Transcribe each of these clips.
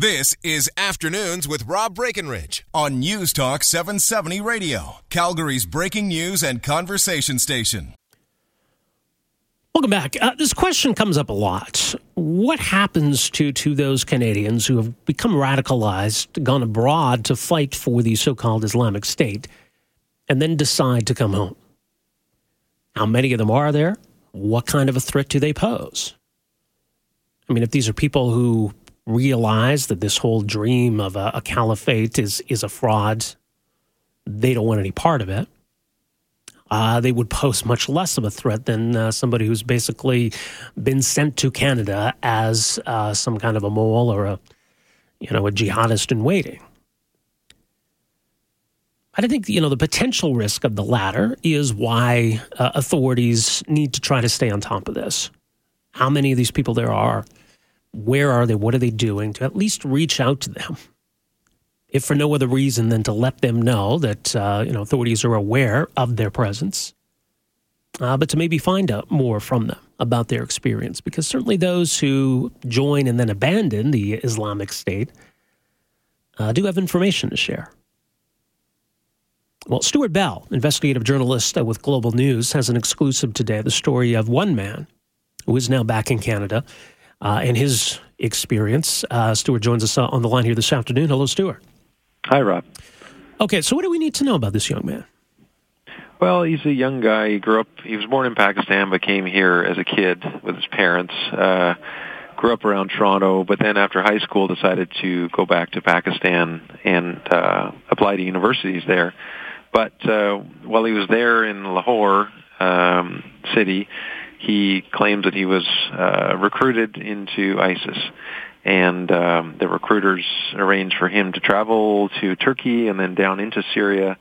This is Afternoons with Rob Breckenridge on News Talk 770 Radio, Calgary's breaking news and conversation station. Welcome back. This question comes up a lot. What happens to those Canadians who have become radicalized, gone abroad to fight for the so-called Islamic State, and then decide to come home? How many of them are there? What kind of a threat do they pose? I mean, if these are people who realize that this whole dream of a caliphate is a fraud, they don't want any part of it, they would pose much less of a threat than somebody who's basically been sent to Canada as some kind of a mole or a jihadist in waiting. I think, the potential risk of the latter is why authorities need to try to stay on top of this. How many of these people there are? Where are they? What are they doing? To at least reach out to them, if for no other reason than to let them know that authorities are aware of their presence, but to maybe find out more from them about their experience. Because certainly those who join and then abandon the Islamic State do have information to share. Well, Stuart Bell, investigative journalist with Global News, has an exclusive today, the story of one man who is now back in Canada. And his experience. Stuart joins us on the line here this afternoon. Hello, Stuart. Hi, Rob. Okay, so what do we need to know about this young man? Well, he's a young guy. He was born in Pakistan, but came here as a kid with his parents. Grew up around Toronto, but then after high school decided to go back to Pakistan and apply to universities there. But while he was there in Lahore city, he claims that he was recruited into ISIS, and the recruiters arranged for him to travel to Turkey and then down into Syria.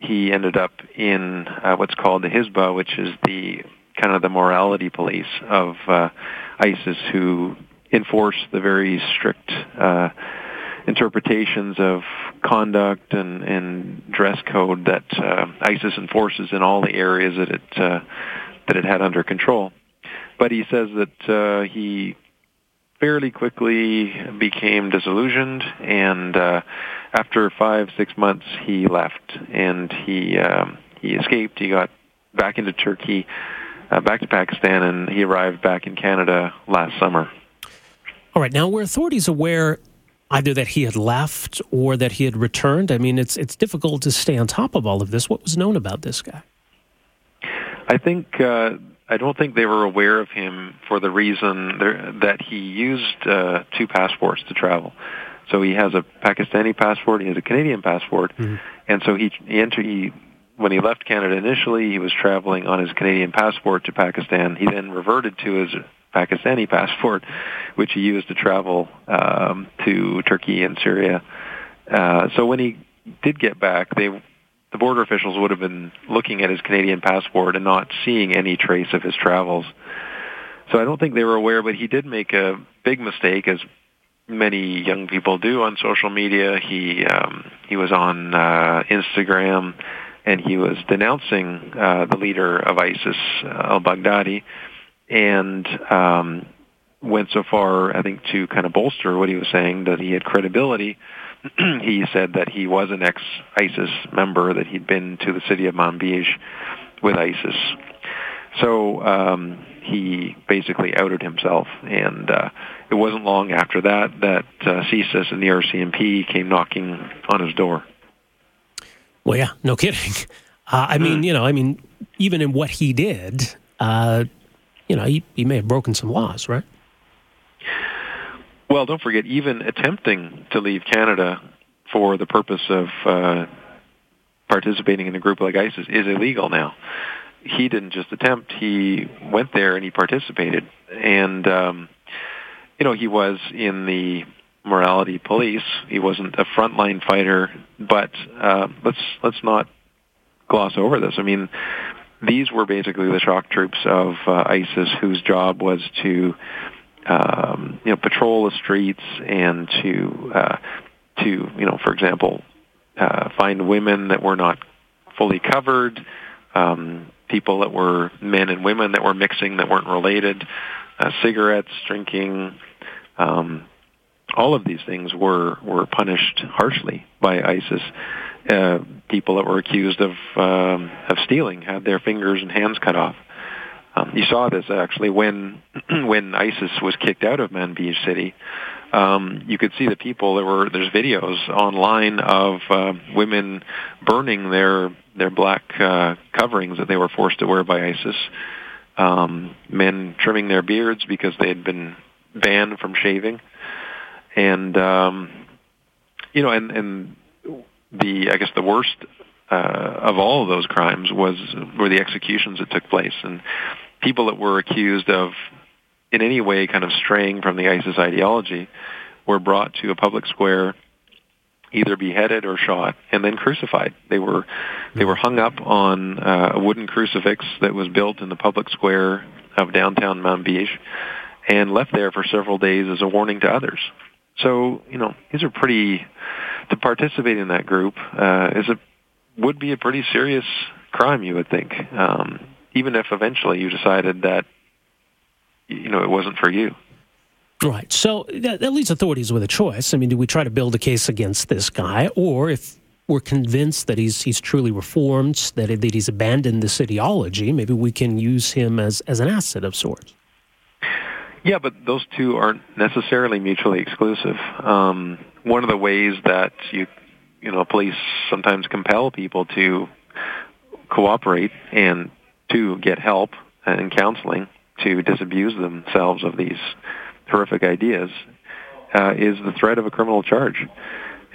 He ended up in what's called the Hizbah, which is the kind of the morality police of ISIS, who enforce the very strict interpretations of conduct and dress code that ISIS enforces in all the areas that it had under control. But he says that he fairly quickly became disillusioned, and after 5-6 months he left, and he escaped. He got back into Turkey, back to Pakistan, and he arrived back in Canada last summer. All right. Now, were authorities aware either that he had left or that he had returned? I mean, it's difficult to stay on top of all of this. What was known about this guy? I think I don't think they were aware of him for the reason that he used two passports to travel. So he has a Pakistani passport, he has a Canadian passport, and so when he left Canada initially, he was traveling on his Canadian passport to Pakistan. He then reverted to his Pakistani passport, which he used to travel to Turkey and Syria. So when he did get back, the border officials would have been looking at his Canadian passport and not seeing any trace of his travels. So I don't think they were aware, but he did make a big mistake, as many young people do on social media. He was on Instagram, and he was denouncing the leader of ISIS, al-Baghdadi, and went so far, I think, to kind of bolster what he was saying, that he had credibility. He said that he was an ex-ISIS member, that he'd been to the city of Manbij with ISIS. So he basically outed himself, and it wasn't long after that CSIS and the RCMP came knocking on his door. Well, yeah, no kidding. I mean, even in what he did, he may have broken some laws, right? Well, don't forget, even attempting to leave Canada for the purpose of participating in a group like ISIS is illegal now. He didn't just attempt. He went there and he participated. And, he was in the morality police. He wasn't a frontline fighter. But let's not gloss over this. I mean, these were basically the shock troops of ISIS, whose job was to patrol the streets and to for example, find women that were not fully covered, people that were men and women that were mixing that weren't related, cigarettes, drinking, all of these things were punished harshly by ISIS. People that were accused of stealing had their fingers and hands cut off. You saw this actually when ISIS was kicked out of Manbij city. You could see the people. There's videos online of women burning their black coverings that they were forced to wear by ISIS. Men trimming their beards because they had been banned from shaving, and the worst of all of those crimes were the executions that took place, and people that were accused of in any way kind of straying from the ISIS ideology were brought to a public square, either beheaded or shot, and then crucified. They were hung up on a wooden crucifix that was built in the public square of downtown Manbij, and left there for several days as a warning to others. So, these are to participate in that group would be a pretty serious crime, you would think, even if eventually you decided that, it wasn't for you. Right. So that leaves authorities with a choice. I mean, do we try to build a case against this guy, or if we're convinced that he's truly reformed, that he's abandoned this ideology, maybe we can use him as an asset of sorts? Yeah, but those two aren't necessarily mutually exclusive. One of the ways that police sometimes compel people to cooperate and to get help and counseling to disabuse themselves of these horrific ideas is the threat of a criminal charge,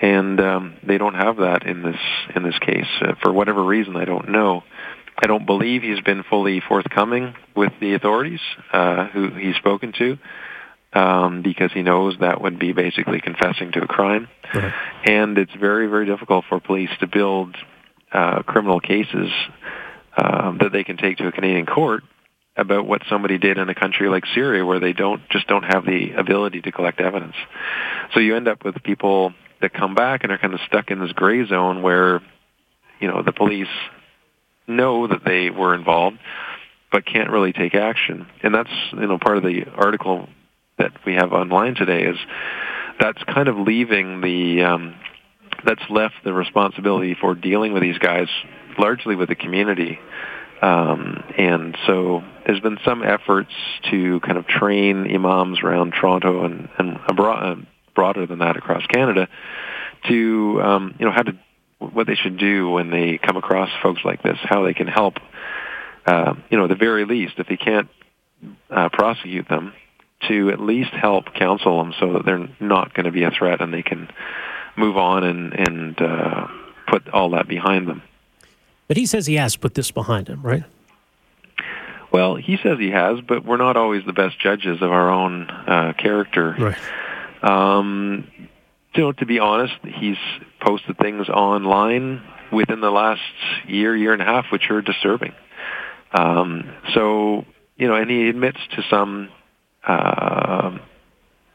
and they don't have that in this case for whatever reason. I don't know. I don't believe he's been fully forthcoming with the authorities who he's spoken to, because he knows that would be basically confessing to a crime. Right. And it's very, very difficult for police to build criminal cases that they can take to a Canadian court about what somebody did in a country like Syria, where they don't have the ability to collect evidence. So you end up with people that come back and are kind of stuck in this gray zone where, the police know that they were involved, but can't really take action. And that's, part of the article that we have online today is that's kind of leaving that's left the responsibility for dealing with these guys largely with the community. And so there's been some efforts to kind of train imams around Toronto and abroad, broader than that across Canada, to, what they should do when they come across folks like this, how they can help, at the very least, if they can't prosecute them, to at least help counsel them so that they're not going to be a threat and they can move on and put all that behind them. But he says he has put this behind him, right? Well, he says he has, but we're not always the best judges of our own character. Right. To be honest, he's posted things online within the last year and a half, which are disturbing. And he admits to some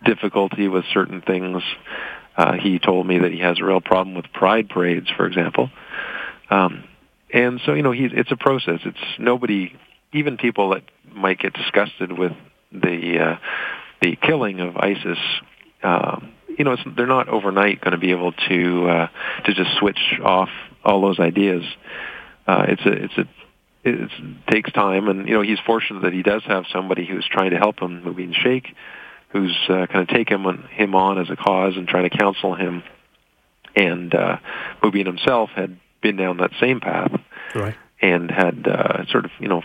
difficulty with certain things. He told me that he has a real problem with pride parades, for example. It's a process. It's nobody, even people that might get disgusted with the killing of ISIS, they're not overnight going to be able to just switch off all those ideas. It takes time, and he's fortunate that he does have somebody who's trying to help him, Mubin Sheikh, who's kind of take him on as a cause and trying to counsel him. And Mubin himself had been down that same path, right, and had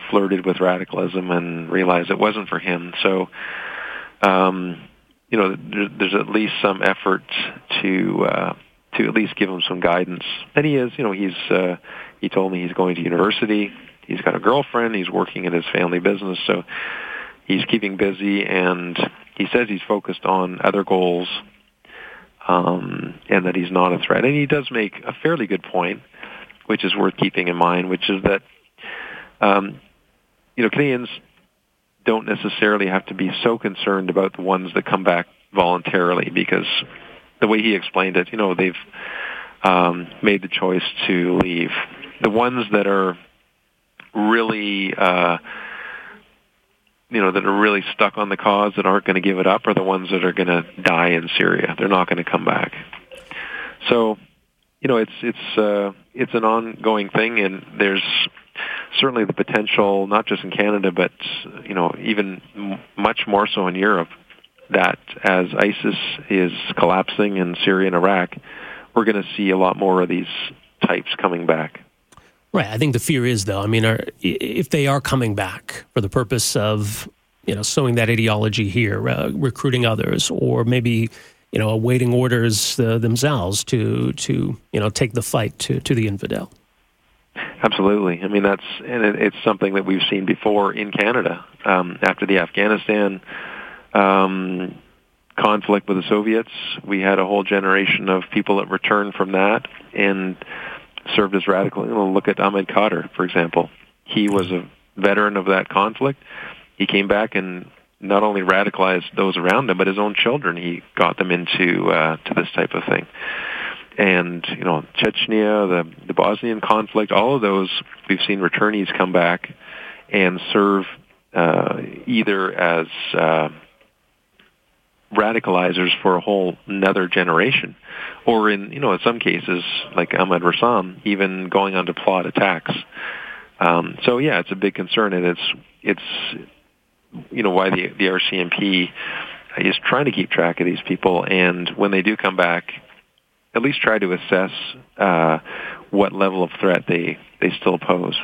flirted with radicalism and realized it wasn't for him. So. There's at least some effort to at least give him some guidance. And he is, he told me he's going to university. He's got a girlfriend. He's working in his family business, so he's keeping busy. And he says he's focused on other goals, and that he's not a threat. And he does make a fairly good point, which is worth keeping in mind, which is that Canadians don't necessarily have to be so concerned about the ones that come back voluntarily, because the way he explained it, they've made the choice to leave. The ones that are really that are really stuck on the cause, that aren't going to give it up, are the ones that are going to die in Syria. They're not going to come back. So, it's an ongoing thing, and there's certainly the potential, not just in Canada, but even much more so in Europe, that as ISIS is collapsing in Syria and Iraq, we're going to see a lot more of these types coming back. Right. I think the fear is, though, if they are coming back for the purpose of, sowing that ideology here, recruiting others, or maybe, awaiting orders themselves to take the fight to the infidel. Absolutely. It's something that we've seen before in Canada after the Afghanistan conflict with the Soviets. We had a whole generation of people that returned from that and served as radical. Look at Ahmed Khadr, for example. He was a veteran of that conflict. He came back and not only radicalized those around him, but his own children. He got them into to this type of thing. And Chechnya, the Bosnian conflict, all of those we've seen returnees come back and serve either as radicalizers for a whole another generation, or in some cases, like Ahmed Rassam, even going on to plot attacks. So it's a big concern, and it's why the RCMP is trying to keep track of these people, and when they do come back, at least try to assess what level of threat they still pose.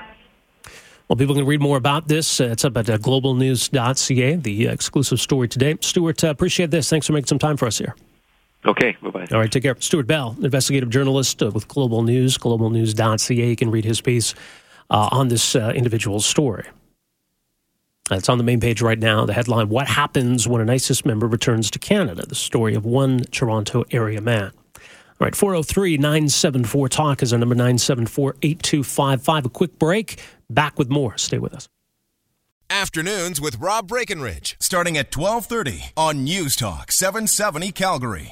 Well, people can read more about this. It's up at globalnews.ca, the exclusive story today. Stuart, appreciate this. Thanks for making some time for us here. Okay, bye-bye. All right, take care. Stuart Bell, investigative journalist with Global News, globalnews.ca. You can read his piece on this individual story. It's on the main page right now. The headline, What Happens When an ISIS Member Returns to Canada? The story of one Toronto area man. All right, 403-974-TALK is our number, 974-8255. A quick break. Back with more. Stay with us. Afternoons with Rob Breckenridge, starting at 12:30 on News Talk 770 Calgary.